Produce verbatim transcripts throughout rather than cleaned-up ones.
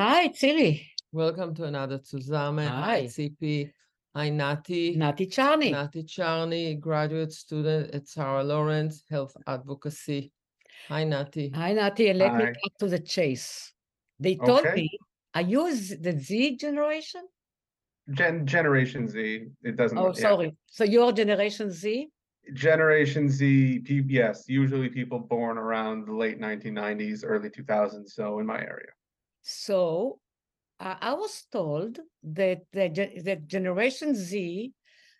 Hi, Tzili. Welcome to another Tzuzamen. Hi, C P. Hi, Nati. Nati Charney. Nati Charney, graduate student at Sarah Lawrence, health advocacy. Hi, Nati. Hi, Nati. And let Hi. me cut to the chase. They told okay. me, are you the Z generation? Gen Generation Z. It doesn't. Oh, yeah. sorry. So you're Generation Z? Generation Z, yes. Usually people born around the late nineteen nineties, early two thousands. So in my area. So uh, I was told that the, that Generation Z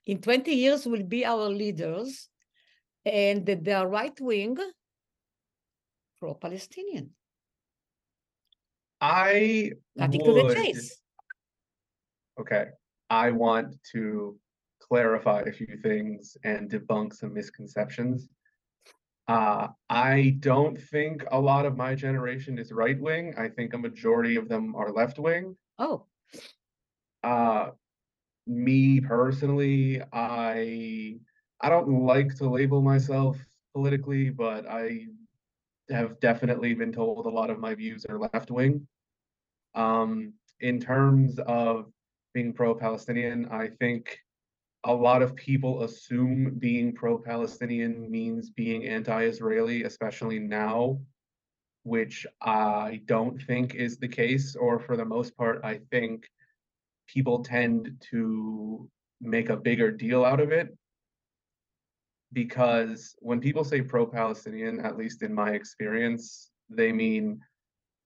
in twenty years will be our leaders, and that they are right-wing, pro-Palestinian. I Cutting would... to the chase. Okay. I want to clarify a few things and debunk some misconceptions. Uh, I don't think a lot of my generation is right-wing. I think a majority of them are left-wing. Oh. Uh, me personally, I I don't like to label myself politically, but I have definitely been told a lot of my views are left-wing. Um, in terms of being pro-Palestinian, I think a lot of people assume being pro-Palestinian means being anti-Israeli, especially now, which I don't think is the case, or for the most part, I think people tend to make a bigger deal out of it. Because when people say pro-Palestinian, at least in my experience, they mean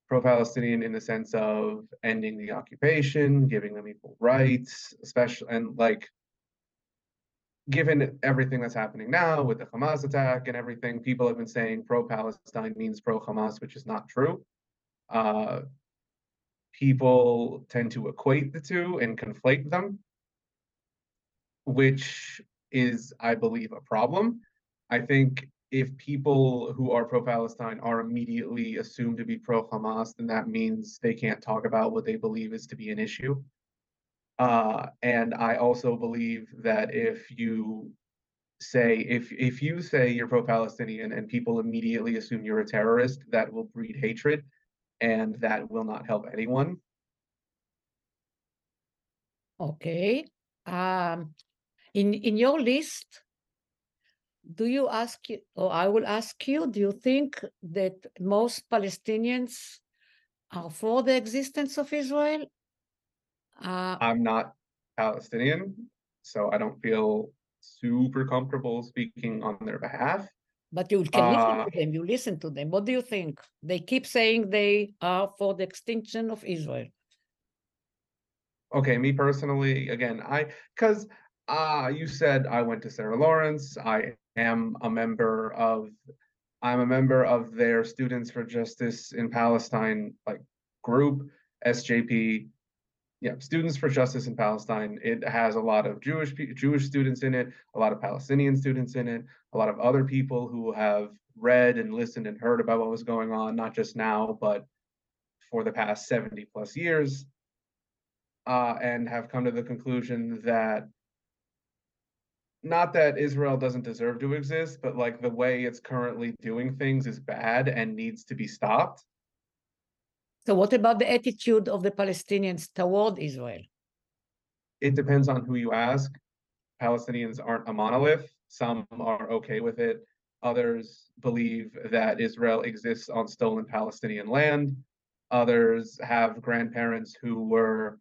pro-Palestinian in the sense of ending the occupation, giving them equal rights, especially, and like, given everything that's happening now with the Hamas attack and everything, people have been saying pro-Palestine means pro-Hamas, which is not true. Uh, people tend to equate the two and conflate them, which is, I believe, a problem. I think if people who are pro-Palestine are immediately assumed to be pro-Hamas, then that means they can't talk about what they believe is to be an issue. Uh, and I also believe that if you say, if if you say you're pro-Palestinian and people immediately assume you're a terrorist, that will breed hatred, and that will not help anyone. Okay. Um, in in your list, do you ask, or I will ask you, do you think that most Palestinians are for the existence of Israel? Uh, I'm not Palestinian, so I don't feel super comfortable speaking on their behalf. But you can listen uh, to them. You listen to them. What do you think? They keep saying they are for the extinction of Israel. Okay, me personally, again, I because uh, you said I went to Sarah Lawrence. I am a member of, I'm a member of their Students for Justice in Palestine like group, S J P. Yeah, Students for Justice in Palestine. It has a lot of Jewish Jewish students in it, a lot of Palestinian students in it, a lot of other people who have read and listened and heard about what was going on, not just now, but for the past seventy plus years, uh, and have come to the conclusion that not that Israel doesn't deserve to exist, but like the way it's currently doing things is bad and needs to be stopped. So what about the attitude of the Palestinians toward Israel? It depends on who you ask. Palestinians aren't a monolith. Some are okay with it. Others believe that Israel exists on stolen Palestinian land. Others have grandparents who were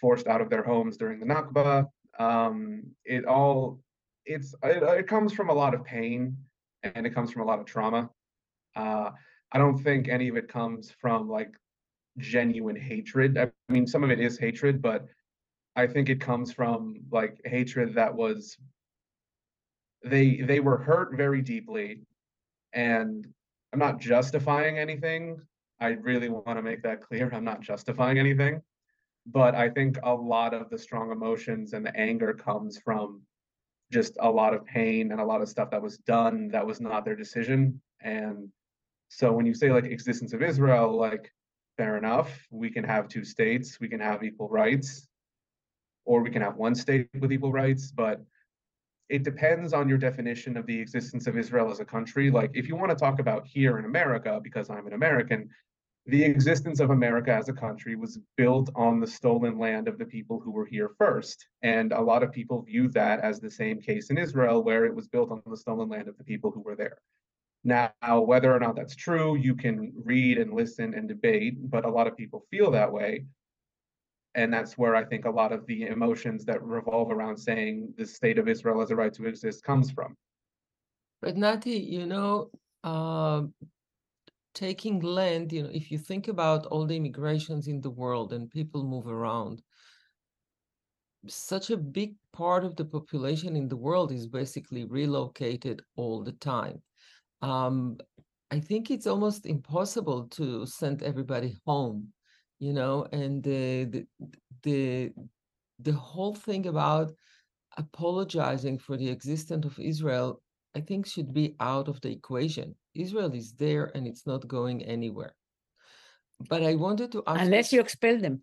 forced out of their homes during the Nakba. Um, it all, it's, it, it comes from a lot of pain, and it comes from a lot of trauma. Uh, I don't think any of it comes from like genuine hatred. I mean, some of it is hatred, but I think it comes from like hatred that was, they they were hurt very deeply. And I'm not justifying anything. I really want to make that clear. I'm not justifying anything. But I think a lot of the strong emotions and the anger comes from just a lot of pain and a lot of stuff that was done that was not their decision. And so when you say like existence of Israel, like fair enough, we can have two states, we can have equal rights, or we can have one state with equal rights, but it depends on your definition of the existence of Israel as a country. Like if you want to talk about here in America, because I'm an American, The existence of America as a country was built on the stolen land of the people who were here first. And a lot of people view that as the same case in Israel, where it was built on the stolen land of the people who were there. Now, whether or not that's true, you can read and listen and debate, but a lot of people feel that way. And that's where I think a lot of the emotions that revolve around saying the state of Israel has a right to exist comes from. But Nati, you know, uh... taking land, you know, if you think about all the immigrations in the world and people move around, such a big part of the population in the world is basically relocated all the time. Um, I think it's almost impossible to send everybody home, you know, and the, the, the, the whole thing about apologizing for the existence of Israel, I think, should be out of the equation. Israel is there and it's not going anywhere. But I wanted to ask... Unless you expel them.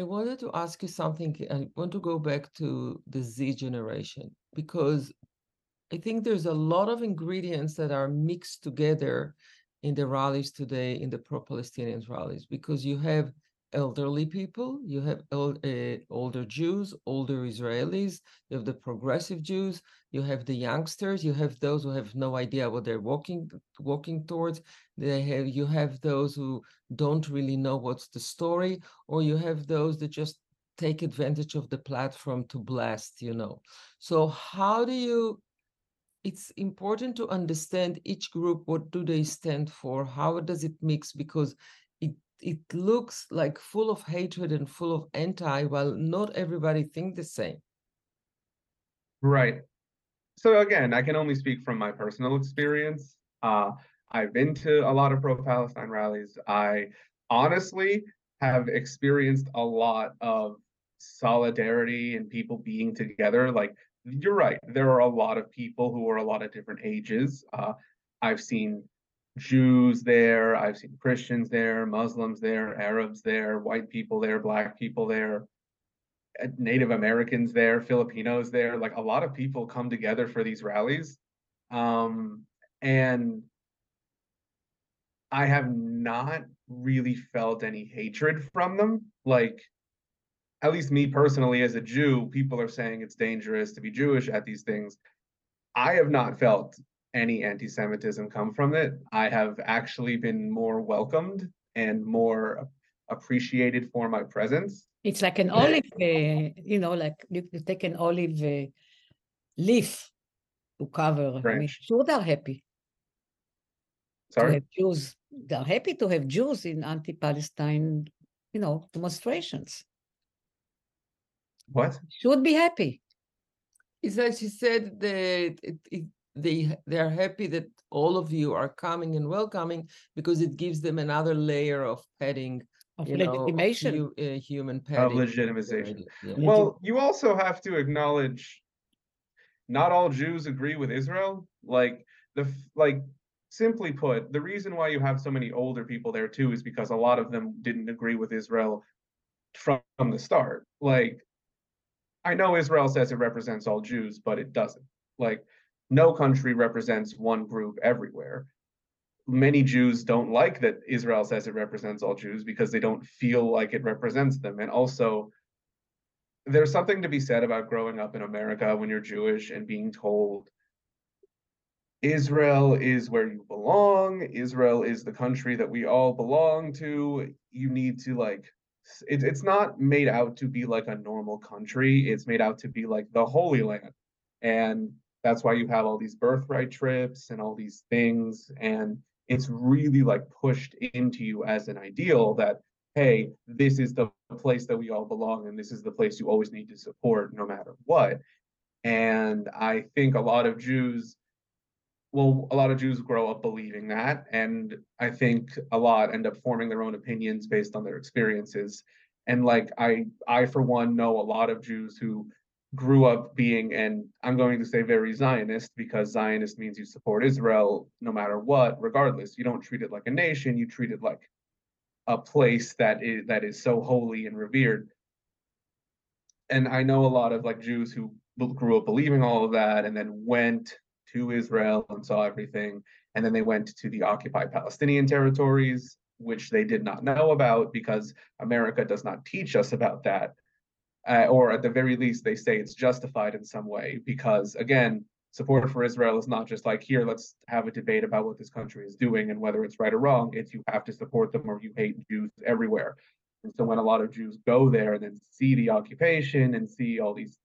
I wanted to ask you something. I want to go back to the Z generation, because I think there's a lot of ingredients that are mixed together in the rallies today, in the pro-Palestinian rallies, because you have elderly people, you have old, uh, older Jews, older Israelis, you have the progressive Jews, you have the youngsters, you have those who have no idea what they're walking walking towards, they have, you have those who don't really know what's the story, or you have those that just take advantage of the platform to blast, you know. So how do you, it's important to understand each group, what do they stand for, how does it mix, because it looks like full of hatred and full of anti, while not everybody thinks the same. Right. So again, I can only speak from my personal experience. Uh, I've been to a lot of pro-Palestine rallies. I honestly have experienced a lot of solidarity and people being together. Like, you're right. There are a lot of people who are a lot of different ages. Uh, I've seen Jews there, I've seen Christians there, Muslims there, Arabs there, white people there, black people there, Native Americans there, Filipinos there. Like, a lot of people come together for these rallies. Um, and I have not really felt any hatred from them. Like, at least me personally as a Jew, people are saying it's dangerous to be Jewish at these things. I have not felt any anti-Semitism come from it. I have actually been more welcomed and more appreciated for my presence. It's like an olive, uh, you know, like you take an olive uh, leaf to cover. French. I mean, sure, they're happy. Sorry? Jews. They're happy to have Jews in anti-Palestine, you know, demonstrations. What? Should be happy. Is that she said that it, it, They they are happy that all of you are coming and welcoming, because it gives them another layer of padding, of you legitimation, know, of, uh, human padding, of legitimization. Yeah. Well, you also have to acknowledge, not all Jews agree with Israel. Like the like, simply put, the reason why you have so many older people there too is because a lot of them didn't agree with Israel from, from the start. Like, I know Israel says it represents all Jews, but it doesn't. Like, no country represents one group everywhere. Many Jews don't like that Israel says it represents all Jews, because they don't feel like it represents them. And also, there's something to be said about growing up in America when you're Jewish and being told Israel is where you belong, Israel is the country that we all belong to. You need to, like, it, it's not made out to be like a normal country. It's made out to be like the Holy Land. And that's why you have all these birthright trips and all these things. And it's really like pushed into you as an ideal that, hey, this is the place that we all belong, and this is the place you always need to support no matter what. And I think a lot of Jews, well, a lot of Jews grow up believing that. And I think a lot end up forming their own opinions based on their experiences. And like, I, I for one, know a lot of Jews who grew up being, and I'm going to say very Zionist, because Zionist means you support Israel no matter what, regardless. You don't treat it like a nation, you treat it like a place that is, that is so holy and revered. And I know a lot of like Jews who grew up believing all of that, and then went to Israel and saw everything. And then they went to the occupied Palestinian territories which they did not know about because America does not teach us about that. Uh, or at the very least, they say it's justified in some way because, again, support for Israel is not just like, here, let's have a debate about what this country is doing and whether it's right or wrong. It's you have to support them or you hate Jews everywhere. And so when a lot of Jews go there and then see the occupation and see all these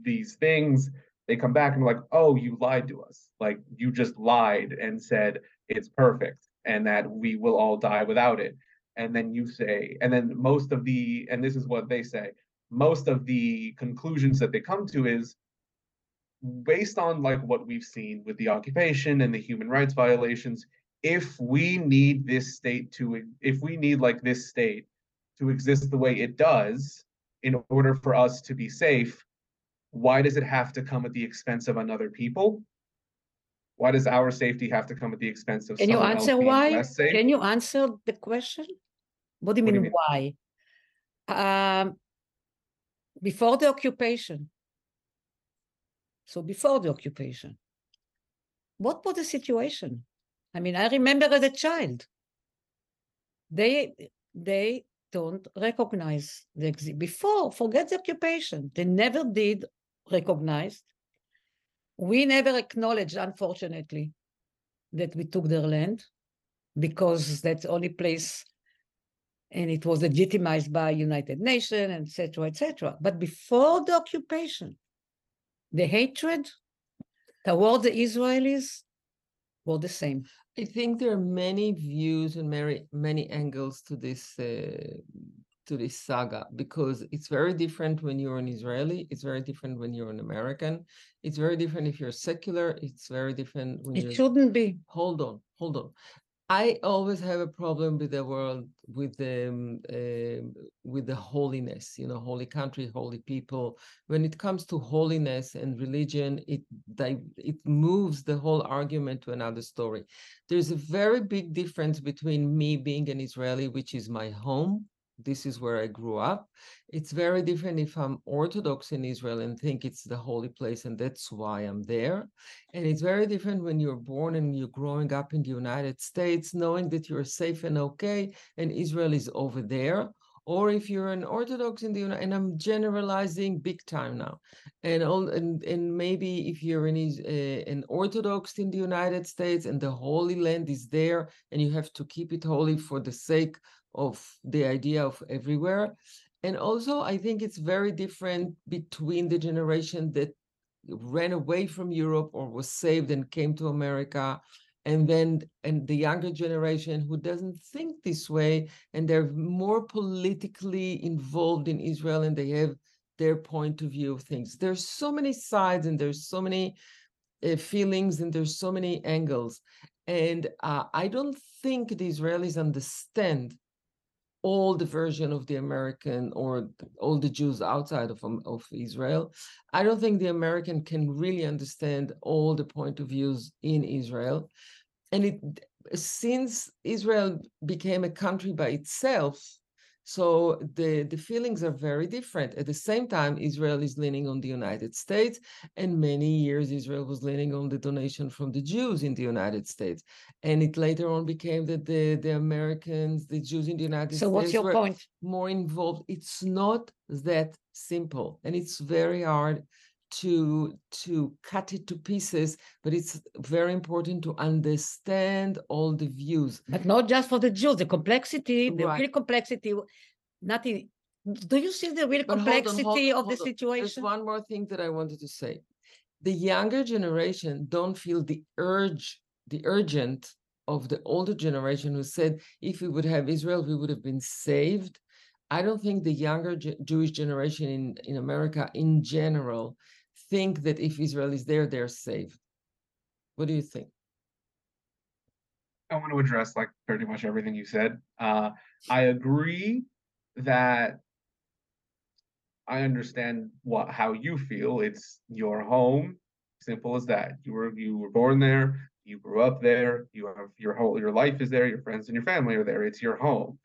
these things, they come back and like, oh, you lied to us. Like, you just lied and said it's perfect and that we will all die without it. And then you say, and then most of the, and this is what they say, most of the conclusions that they come to is based on like what we've seen with the occupation and the human rights violations. If we need this state to, if we need like this state to exist the way it does in order for us to be safe, why does it have to come at the expense of another people? Why does our safety have to come at the expense of? Can you answer why? Can you answer the question? What do you mean, why? Um, before the occupation. So before the occupation, what was the situation? I mean, I remember as a child, they they don't recognize the exit. Before, forget the occupation. They never did recognize. We never acknowledged, unfortunately, that we took their land, because that's the only place, and it was legitimized by United Nations, et cetera, et cetera. But before the occupation, the hatred toward the Israelis were the same. I think there are many views and many, many angles to this uh, to this saga, because it's very different when you're an Israeli, it's very different when you're an American, it's very different if you're secular, it's very different when it you're... It shouldn't be. Hold on, hold on. I always have a problem with the world, with the um, uh, with the holiness, you know, holy country, holy people. When it comes to holiness and religion, it it moves the whole argument to another story. There's a very big difference between me being an Israeli, which is my home. This is where I grew up. It's very different if I'm Orthodox in Israel and think it's the holy place and that's why I'm there. And it's very different when you're born and you're growing up in the United States, knowing that you're safe and okay, and Israel is over there. Or if you're an Orthodox in the United, and I'm generalizing big time now, and all, and, and maybe if you're an, uh, an Orthodox in the United States and the Holy Land is there and you have to keep it holy for the sake of the idea of everywhere. And also, I think it's very different between the generation that ran away from Europe or was saved and came to America, and then and the younger generation who doesn't think this way, and they're more politically involved in Israel, and they have their point of view of things. There's so many sides, and there's so many uh, feelings, and there's so many angles. And uh, I don't think the Israelis understand all the version of the American or all the Jews outside of, um, of Israel. I don't think the American can really understand all the point of views in Israel. And it, since Israel became a country by itself, so the, the feelings are very different. At the same time, Israel is leaning on the United States, and many years Israel was leaning on the donation from the Jews in the United States. And it later on became that the, the Americans, the Jews in the United States, so what's your point? More involved. It's not that simple, and it's very hard to to cut it to pieces, but it's very important to understand all the views, but not just for the Jews, the complexity, the right. real complexity. Nothing. Do you see the real but complexity hold on, hold on, of hold the on. situation? There's one more thing that I wanted to say. The younger generation don't feel the urge, the urgent of the older generation who said, if we would have Israel, we would have been saved. I don't think the younger J- Jewish generation in, in America in general think that if Israel is there, they're saved. What do you think? I want to address like pretty much everything you said. Uh, I agree that I understand what how you feel. It's your home, simple as that. You were you were born there, you grew up there, you have your whole your life is there, your friends and your family are there. It's your home.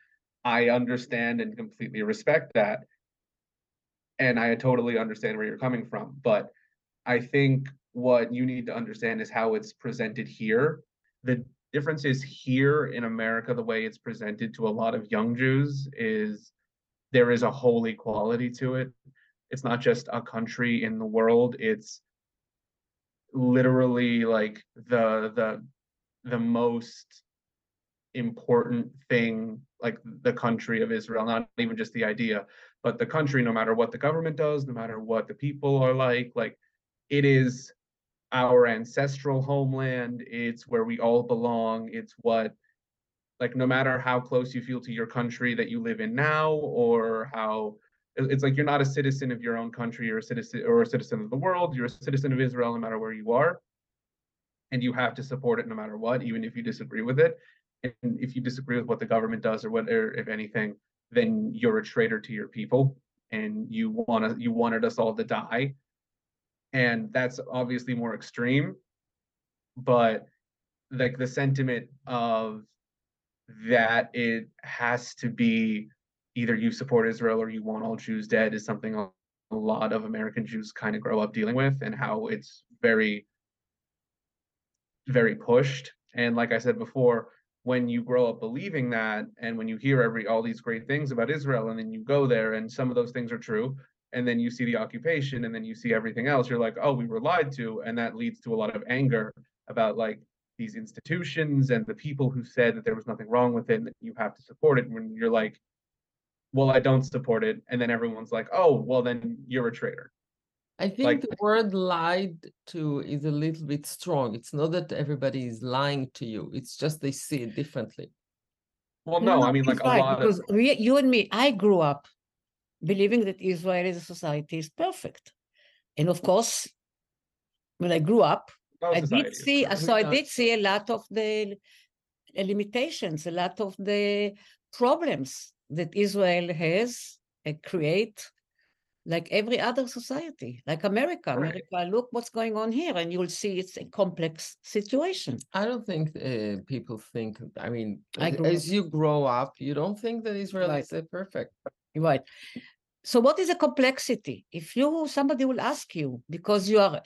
I understand and completely respect that. And I totally understand where you're coming from. But I think what you need to understand is how it's presented here. The difference is here in America, the way it's presented to a lot of young Jews is there is a holy quality to it. It's not just a country in the world. It's literally like the the the most important thing, like the country of Israel, not even just the idea, but the country, no matter what the government does, no matter what the people are like, like it is our ancestral homeland. It's where we all belong. It's what, like, no matter how close you feel to your country that you live in now, or how, it's like you're not a citizen of your own country, you're a citizen or a citizen of the world, you're a citizen of Israel no matter where you are, and you have to support it no matter what, even if you disagree with it. And if you disagree with what the government does or whatever, if anything, then you're a traitor to your people, and you want to, you wanted us all to die. And that's obviously more extreme, but like the sentiment of that it has to be either you support Israel or you want all Jews dead is something a lot of American Jews kind of grow up dealing with, and how it's very, very pushed. And like I said before, when you grow up believing that, and when you hear every all these great things about Israel, and then you go there and some of those things are true, and then you see the occupation and then you see everything else, you're like, oh, we were lied to. And that leads to a lot of anger about like these institutions and the people who said that there was nothing wrong with it and that you have to support it, when you're like, well, I don't support it. And then everyone's like, oh, well, then you're a traitor. I think like, the word lied to is a little bit strong. It's not that everybody is lying to you. It's just they see it differently. Well, no, no I mean, like right, a lot because of... We, you and me, I grew up believing that Israel as a society is perfect. And of course, when I grew up, I did see, so I did see a lot of the limitations, a lot of the problems that Israel has and create, like every other society, like America. Right. America, look what's going on here, and you'll see it's a complex situation. I don't think uh, people think, I mean, I as up. you grow up, you don't think that Israel right. is perfect. Right. So what is a complexity? If you, somebody will ask you, because you are,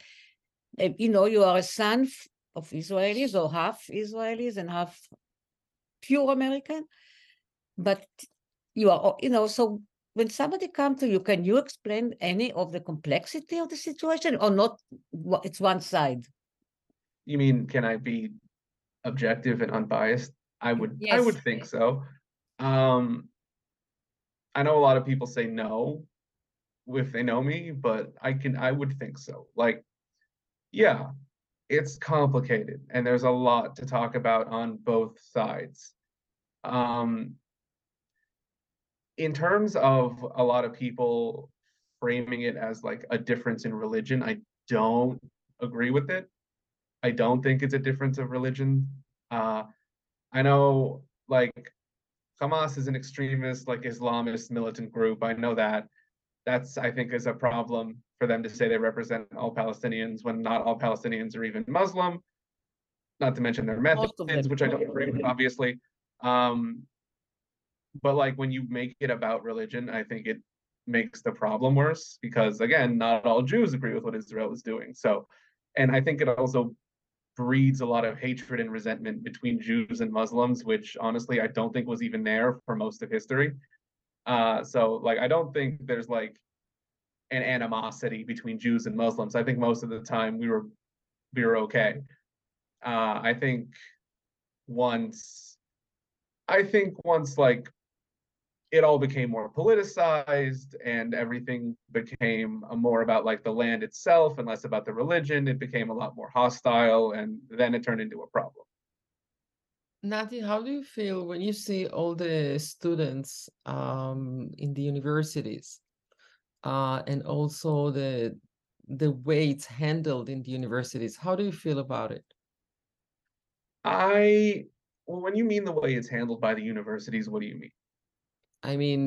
you know, you are a son of Israelis or half Israelis and half pure American, but you are, you know, so when somebody comes to you, can you explain any of the complexity of the situation, or not? It's one side. You mean, can I be objective and unbiased? I would, yes. I would think so. Um, I know a lot of people say no if they know me, but I can, I would think so. Like, yeah, it's complicated, and there's a lot to talk about on both sides. Um, In terms of a lot of people framing it as like a difference in religion, I don't agree with it. I don't think it's a difference of religion. Uh, I know like Hamas is an extremist, like Islamist militant group. I know that. That's, I think, is a problem for them to say they represent all Palestinians when not all Palestinians are even Muslim, not to mention their methods, which I don't agree with, obviously. Um, But like when you make it about religion, I think it makes the problem worse, because again, not all Jews agree with what Israel is doing. So, and I think it also breeds a lot of hatred and resentment between Jews and Muslims, which honestly, I don't think was even there for most of history. Uh, so like, I don't think there's like an animosity between Jews and Muslims. I think most of the time we were, we were okay. Uh, I think once, I think once like, it all became more politicized and everything became more about like the land itself and less about the religion. It became a lot more hostile, and then it turned into a problem. Nati, how do you feel when you see all the students um, in the universities uh, and also the, the way it's handled in the universities? How do you feel about it? I, well, when you mean the way it's handled by the universities, what do you mean? I mean,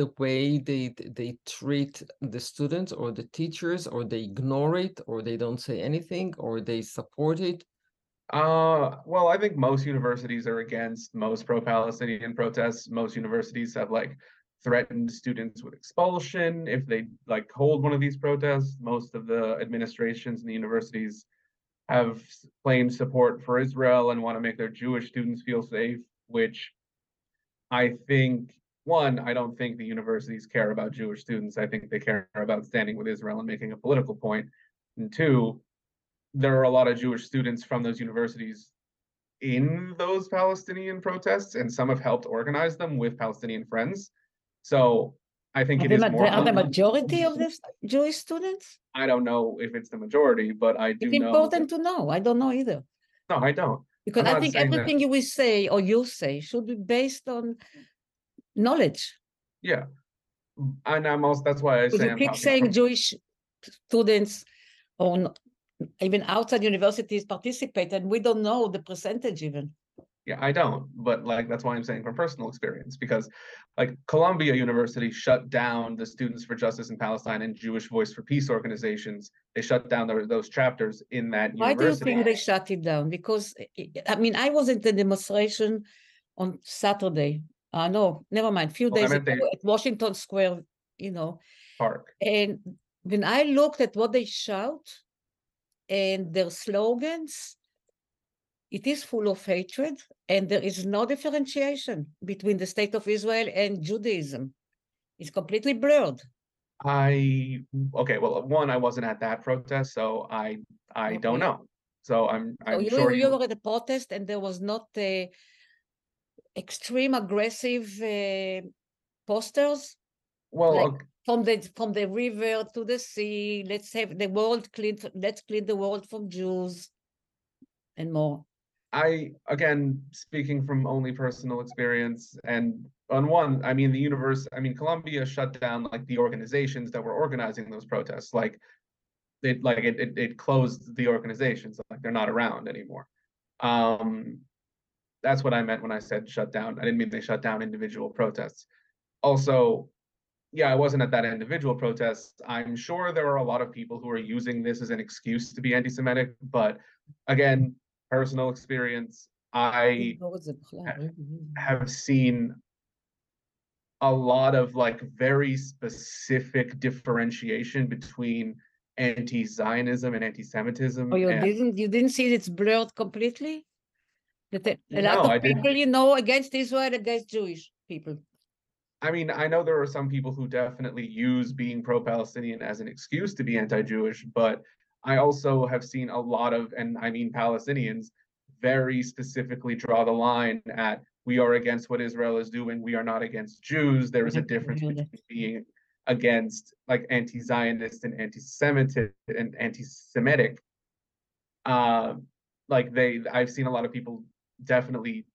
the way they they treat the students or the teachers, or they ignore it, or they don't say anything, or they support it? Uh, well, I think most universities are against most pro-Palestinian protests. Most universities have like threatened students with expulsion if they like hold one of these protests. Most of the administrations in the universities have claimed support for Israel and want to make their Jewish students feel safe, which I think, one, I don't think the universities care about Jewish students. I think they care about standing with Israel and making a political point. And two, there are a lot of Jewish students from those universities in those Palestinian protests, and some have helped organize them with Palestinian friends. So I think are it is ma- more... Are the majority of the Jewish students? I don't know if it's the majority, but I do it's know... It's important that... to know. I don't know either. No, I don't. Because I think everything that. you will say or you say should be based on knowledge. Yeah. And I'm also, that's why I say... You keep saying from... Jewish students or even outside universities participate, and we don't know the percentage even. Yeah, I don't. But like, that's why I'm saying from personal experience, because like Columbia University shut down the Students for Justice in Palestine and Jewish Voice for Peace organizations. They shut down the, those chapters in that why university. Why do you think they shut it down? Because, I mean, I was at the demonstration on Saturday. Uh, no, never mind. A few well, days ago they... at Washington Square, you know. Park. And when I looked at what they shout and their slogans, it is full of hatred, and there is no differentiation between the state of Israel and Judaism. It's completely blurred. I, okay, well, one, I wasn't at that protest, so I I okay. don't know. So I'm, I'm so you, sure... You were at the protest, and there was not uh, extreme aggressive uh, posters? Well, like okay. from the from the river to the sea, let's have the world clean, let's clean the world from Jews, and more. I, again, speaking from only personal experience, and on one, I mean, the universe, I mean, Columbia shut down like the organizations that were organizing those protests. Like, it, like it, it, it closed the organizations. Like, they're not around anymore. Um, that's what I meant when I said shut down. I didn't mean they shut down individual protests. Also, yeah, I wasn't at that individual protest. I'm sure there are a lot of people who are using this as an excuse to be anti-Semitic, but again, personal experience, I have seen a lot of like very specific differentiation between anti-Zionism and anti-Semitism. Oh, you and... didn't you didn't see it's blurred completely? That a lot no, of I people, didn't. you know, against Israel, against Jewish people. I mean, I know there are some people who definitely use being pro-Palestinian as an excuse to be anti-Jewish, but I also have seen a lot of, and I mean Palestinians, very specifically draw the line at, we are against what Israel is doing, we are not against Jews. There is a difference between being against like anti-Zionist and anti-Semitic and anti-Semitic. Uh, like they, I've seen a lot of people definitely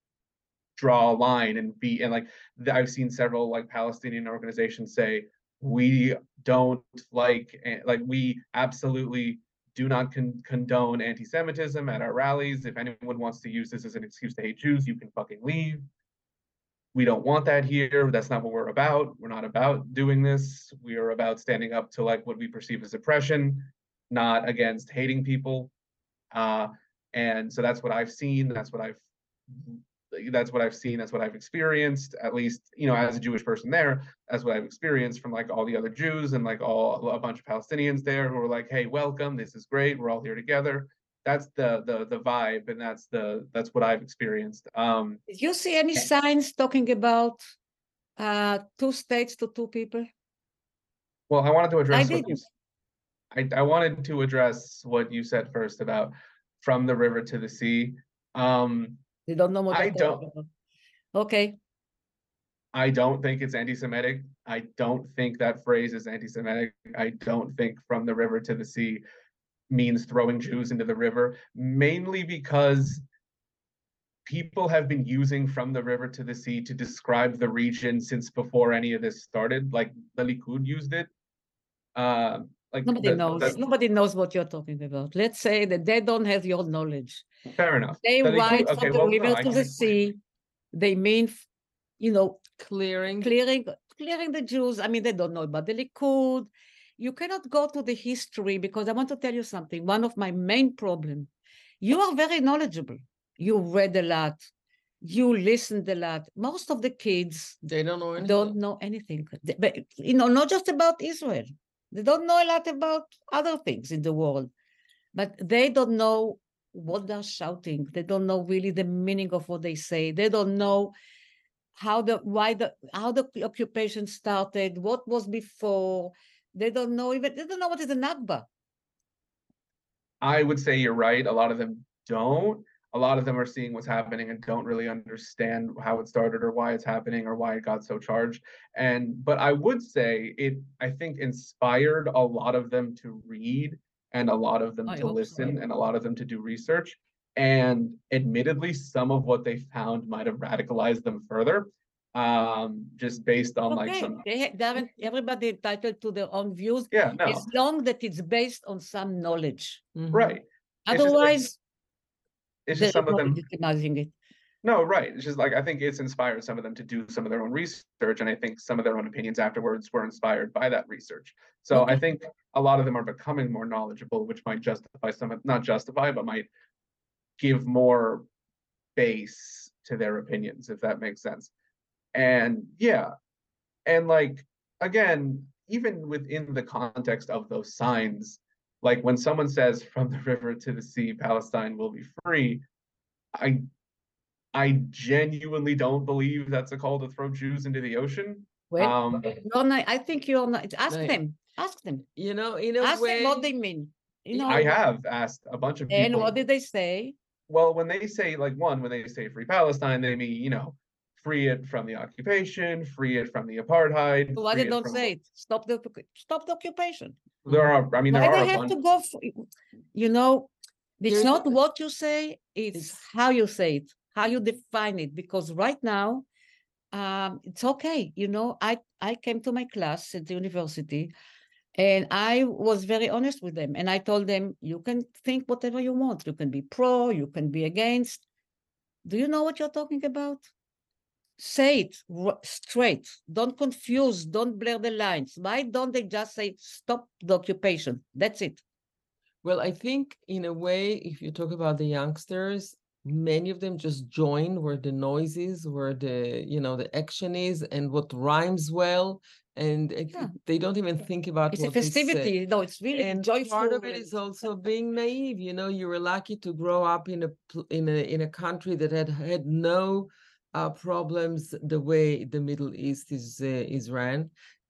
draw a line and be, and like I've seen several like Palestinian organizations say, we don't like, like we absolutely do not con- condone anti-Semitism at our rallies. If anyone wants to use this as an excuse to hate Jews, you can fucking leave. We don't want that here. That's not what we're about. We're not about doing this. We are about standing up to like what we perceive as oppression, not against hating people. Uh, and so that's what I've seen. That's what I've, that's what I've seen. That's what I've experienced, at least, you know, as a Jewish person there, that's what I've experienced from like all the other Jews and like all a bunch of Palestinians there who are like, hey, welcome. This is great. We're all here together. That's the, the, the vibe. And that's the, that's what I've experienced. Um, Did you see any signs talking about uh, two states to two people? Well, I wanted to address, I, didn't. What you, I, I wanted to address what you said first about from the river to the sea. Um, They don't know what I don't. About. Okay. I don't think it's anti-Semitic. I don't think that phrase is anti-Semitic. I don't think from the river to the sea means throwing Jews into the river, mainly because people have been using from the river to the sea to describe the region since before any of this started. Like the Likud used it. Uh, like Nobody the, knows. The, Nobody knows what you're talking about. Let's say that they don't have your knowledge. Fair enough. They ride from okay, the well, river no, to the sea. They mean, you know, clearing, clearing, clearing the Jews. I mean, they don't know about the Likud. You cannot go to the history because I want to tell you something. One of my main problems. You are very knowledgeable. You read a lot. You listened a lot. Most of the kids they don't know anything. Don't know anything. But you know, not just about Israel. They don't know a lot about other things in the world. but they don't know what they're shouting. They don't know really the meaning of what they say. They don't know how the why the how the occupation started, what was before. They don't know even they don't know what is a Nakba. I would say you're right. A lot of them don't. A lot of them are seeing what's happening and don't really understand how it started or why it's happening or why it got so charged. And but I would say it, I think, inspired a lot of them to read and a lot of them I to listen so. and a lot of them to do research. And admittedly, some of what they found might have radicalized them further, um, just based on okay. like some. They, they haven't, everybody entitled to their own views. Yeah, no. As long that it's based on some knowledge. Mm-hmm. Right. Otherwise. It's just some of them recognizing it. No, right. It's just like, I think it's inspired some of them to do some of their own research. And I think some of their own opinions afterwards were inspired by that research. So okay. I think a lot of them are becoming more knowledgeable, which might justify some, not justify, but might give more base to their opinions, if that makes sense. And yeah. And like, again, even within the context of those signs, like when someone says from the river to the sea, Palestine will be free, I I genuinely don't believe that's a call to throw Jews into the ocean. Wait, um, no, no, I think you're not. Ask no, them. Ask them. You know, in a ask way, them what they mean. You know, I have asked a bunch of people. And what did they say? Well, when they say, like, one, when they say free Palestine, they mean, you know, free it from the occupation, free it from the apartheid. Why they don't say it? Stop the stop the occupation. There are, I mean, there Why are. They have to go for, you know, it's There's, not what you say; it's, it's how you say it, how you define it. Because right now, um, it's okay. You know, I I came to my class at the university, and I was very honest with them, and I told them, you can think whatever you want. You can be pro, you can be against. Do you know what you're talking about? Say it straight. Don't confuse. Don't blur the lines. Why don't they just say, stop the occupation? That's it. Well, I think in a way, if you talk about the youngsters, many of them just join where the noise is, where the, you know, the action is and what rhymes well. And yeah. they don't even think about it's what a festivity. No, it's really and joyful. Part of it is also being naive. You know, you were lucky to grow up in a in a in a country that had had no Uh, problems the way the Middle East is uh, is ran,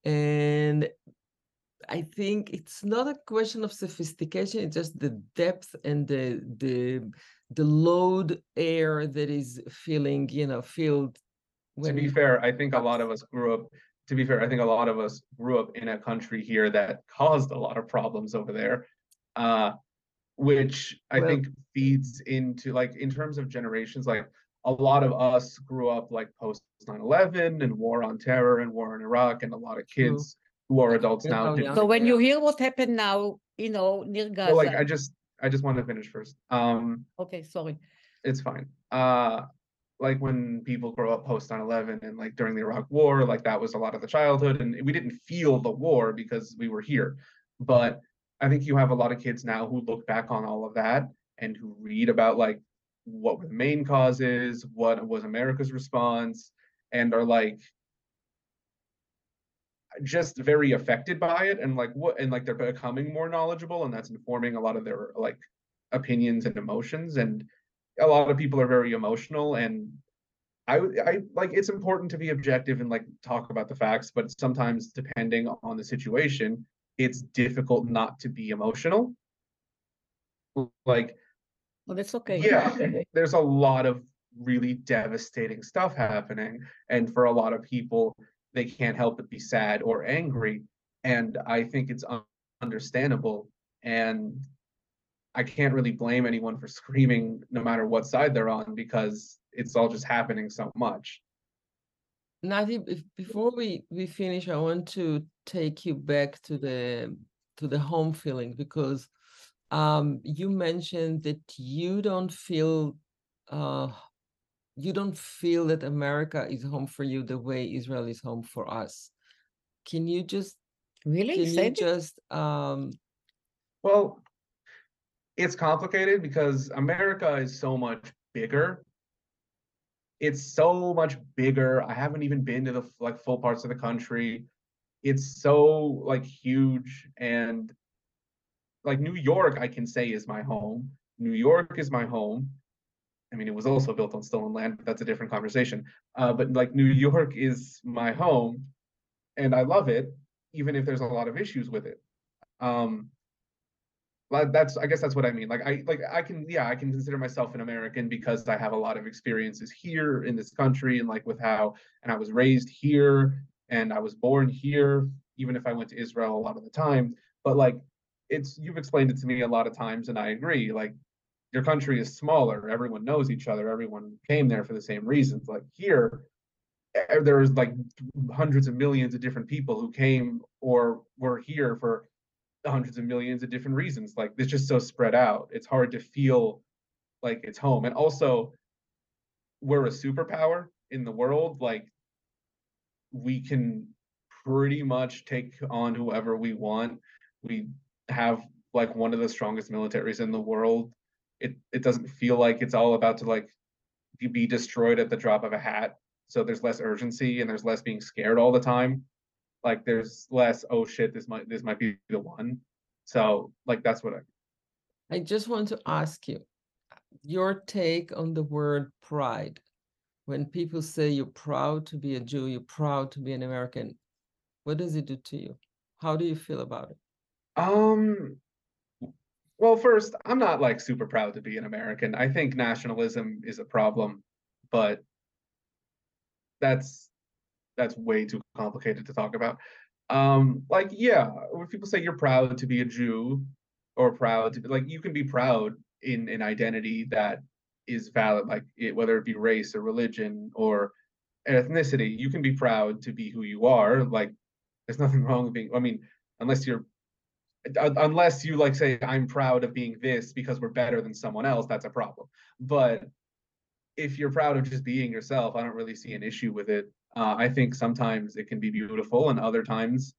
and I think it's not a question of sophistication. It's just the depth and the the the load air that is feeling you know filled. When to be fair, I think a lot of us grew up. To be fair, I think a lot of us grew up in a country here that caused a lot of problems over there, uh, which I well, think feeds into like in terms of generations like. A lot of us grew up like post nine eleven and war on terror and war in Iraq, and a lot of kids True. who are adults True. now. Oh, so when you hear what happened now, you know, near Gaza. Well, like I just, I just want to finish first. Um, okay, sorry. It's fine. Uh, like when people grow up post nine eleven and like during the Iraq War, like that was a lot of the childhood, and we didn't feel the war because we were here. But I think you have a lot of kids now who look back on all of that and who read about like. What were the main causes, what was America's response, and are like just very affected by it, and like what and like they're becoming more knowledgeable, and that's informing a lot of their like opinions and emotions. And a lot of people are very emotional, and I I like it's important to be objective and like talk about the facts, but sometimes depending on the situation, it's difficult not to be emotional. Like Well, that's okay. Yeah, there's a lot of really devastating stuff happening. And for a lot of people, they can't help but be sad or angry. And I think it's understandable. And I can't really blame anyone for screaming, no matter what side they're on, because it's all just happening so much. Nadi, if, before we, we finish, I want to take you back to the to the home feeling, because Um, you mentioned that you don't feel uh, you don't feel that America is home for you the way Israel is home for us. Can you just really can you just um... well, it's complicated because America is so much bigger. It's so much bigger. I haven't even been to the like full parts of the country. It's so like huge and. like New York, I can say is my home. New York is my home. I mean, it was also built on stolen land, but that's a different conversation. Uh, but like New York is my home, and I love it, even if there's a lot of issues with it. Um, that's, I guess that's what I mean. Like I, like I can, yeah, I can consider myself an American because I have a lot of experiences here in this country, and like with how, and I was raised here, and I was born here, even if I went to Israel a lot of the time. But like, it's, you've explained it to me a lot of times, and I agree. Like, your country is smaller, everyone knows each other, everyone came there for the same reasons. Like here, there's like hundreds of millions of different people who came or were here for hundreds of millions of different reasons. Like it's just so spread out, it's hard to feel like it's home. And also, we're a superpower in the world. Like we can pretty much take on whoever we want. We have like one of the strongest militaries in the world. It it doesn't feel like it's all about to like be destroyed at the drop of a hat. So there's less urgency, and there's less being scared all the time. Like there's less, oh shit, this might this might be the one. So like that's what I. I just want to ask you, your take on the word pride. When people say you're proud to be a Jew, you're proud to be an American, what does it do to you? How do you feel about it? Um. Well, first, I'm not like super proud to be an American. I think nationalism is a problem, but that's that's way too complicated to talk about. Um, like, yeah, when people say you're proud to be a Jew, or proud to be, like, you can be proud in an identity that is valid, like it, whether it be race or religion or ethnicity, you can be proud to be who you are. Like, there's nothing wrong with being, I mean, unless you're unless you like say I'm proud of being this because we're better than someone else, that's a problem. But if you're proud of just being yourself, I don't really see an issue with it. uh, I think sometimes it can be beautiful, and other times,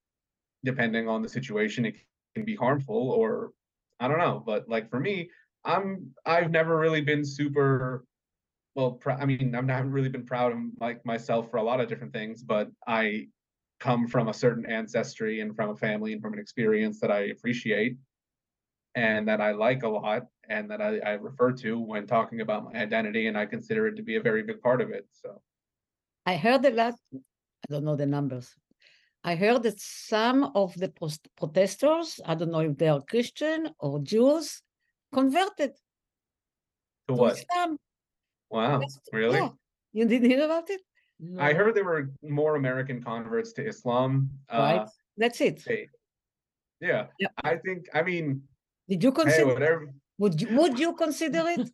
depending on the situation, it can be harmful, or I don't know. But like for me, I'm I've never really been super well pr- I mean I've not really been proud of like myself for a lot of different things, but I come from a certain ancestry and from a family and from an experience that I appreciate and that I like a lot, and that I, I refer to when talking about my identity, and I consider it to be a very big part of it. So I heard the last, I don't know the numbers. I heard that some of the post- protesters, I don't know if they are Christian or Jews, converted. To what? To Islam. Wow, That's, really? Yeah. You didn't hear about it? No. I heard there were more American converts to Islam. Right. Uh, That's it. They, yeah. yeah. I think, I mean. Did you consider hey, whatever, Would you Would you consider it?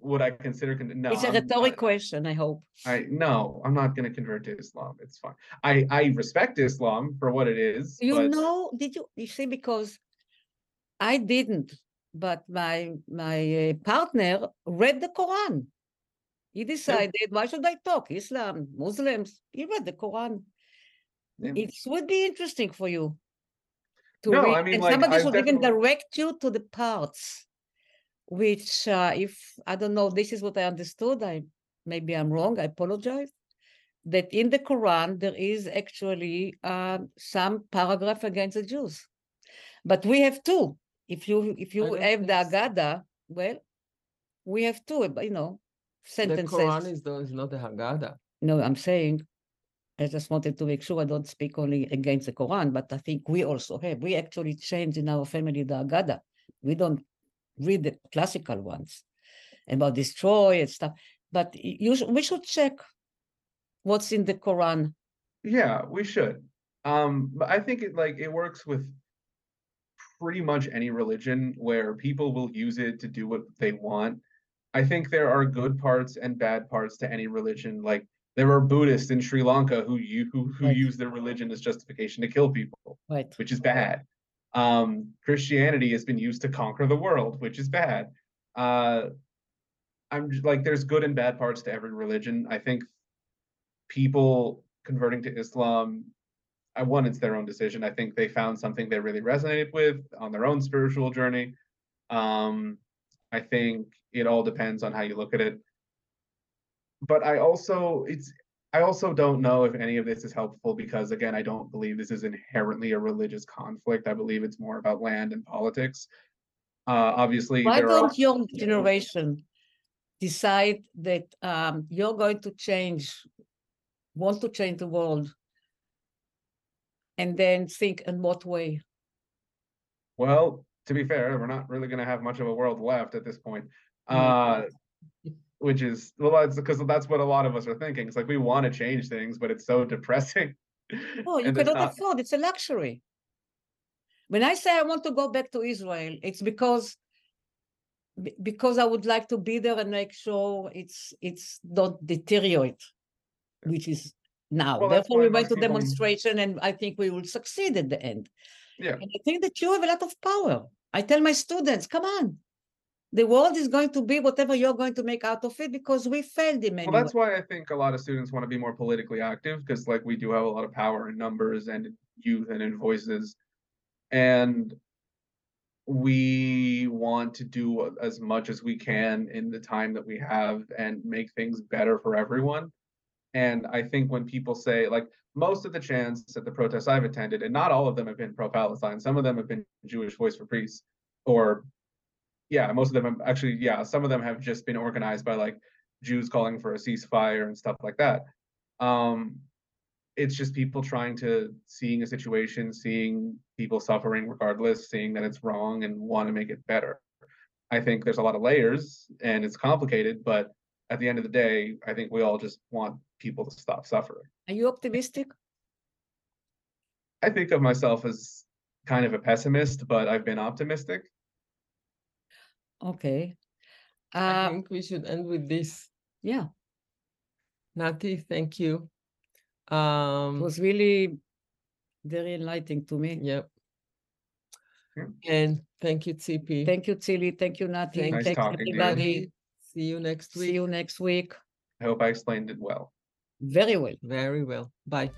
Would I consider? No. It's a rhetorical question, I hope. I No, I'm not going to convert to Islam. It's fine. I, I respect Islam for what it is. You but... know, did you, you see, because I didn't, but my, my partner read the Quran. He decided, yeah. Why should I talk? Islam, Muslims, he read the Quran. Yeah. It would be interesting for you to no, read. I mean, and like, somebody I've should definitely... even direct you to the parts, which uh, if, I don't know, this is what I understood. I Maybe I'm wrong. I apologize. That in the Quran, there is actually uh, some paragraph against the Jews. But we have two. If you, if you have the Haggadah, well, we have two, you know. Sentences. The Quran is, though, is not the Haggadah. No, I'm saying, I just wanted to make sure I don't speak only against the Quran, but I think we also have. We actually changed in our family the Haggadah. We don't read the classical ones about destroy and stuff. But you sh- we should check what's in the Quran. Yeah, we should. Um, but I think it like it works with pretty much any religion where people will use it to do what they want. I think there are good parts and bad parts to any religion. Like there are Buddhists in Sri Lanka who you, who, who right. use their religion as justification to kill people, right. which is bad. Um, Christianity has been used to conquer the world, which is bad. Uh, I'm just, like, there's good and bad parts to every religion. I think people converting to Islam, I one, it's their own decision. I think they found something they really resonated with on their own spiritual journey. Um, I think it all depends on how you look at it. But I also, it's I also don't know if any of this is helpful because, again, I don't believe this is inherently a religious conflict. I believe it's more about land and politics. Uh, obviously, why don't young generation decide that um, you're going to change, want to change the world, and then think in what way? Well, to be fair, we're not really going to have much of a world left at this point. Uh, which is, well, that's because that's what a lot of us are thinking. It's like, we want to change things, but it's so depressing. Oh, you cannot not... afford, it's a luxury. When I say I want to go back to Israel, it's because, because I would like to be there and make sure it's, it's not deteriorate, which is now. Well, therefore, we went to demonstration people... and I think we will succeed at the end. Yeah. And I think that you have a lot of power. I tell my students, come on. The world is going to be whatever you're going to make out of it because we failed in many ways. Well, that's why I think a lot of students want to be more politically active, because like we do have a lot of power in numbers and in youth and in voices. And we want to do as much as we can in the time that we have and make things better for everyone. And I think when people say, like, most of the chants at the protests I've attended, and not all of them have been pro-Palestine, some of them have been Jewish Voice for Peace, or yeah, most of them have actually, yeah, some of them have just been organized by like Jews calling for a ceasefire and stuff like that. Um, it's just people trying to, seeing a situation, seeing people suffering regardless, seeing that it's wrong and want to make it better. I think there's a lot of layers and it's complicated, but at the end of the day, I think we all just want people to stop suffering. Are you optimistic? I think of myself as kind of a pessimist, but I've been optimistic. Okay. Um, I think we should end with this. Yeah. Nati, thank you. Um, it was really very enlightening to me. Yep. Yeah. And thank you, T P. Thank you, Tzili. Thank you, Nati. Nice thank everybody. You. See you next week. See you next week. I hope I explained it well. Very well. Very well. Bye.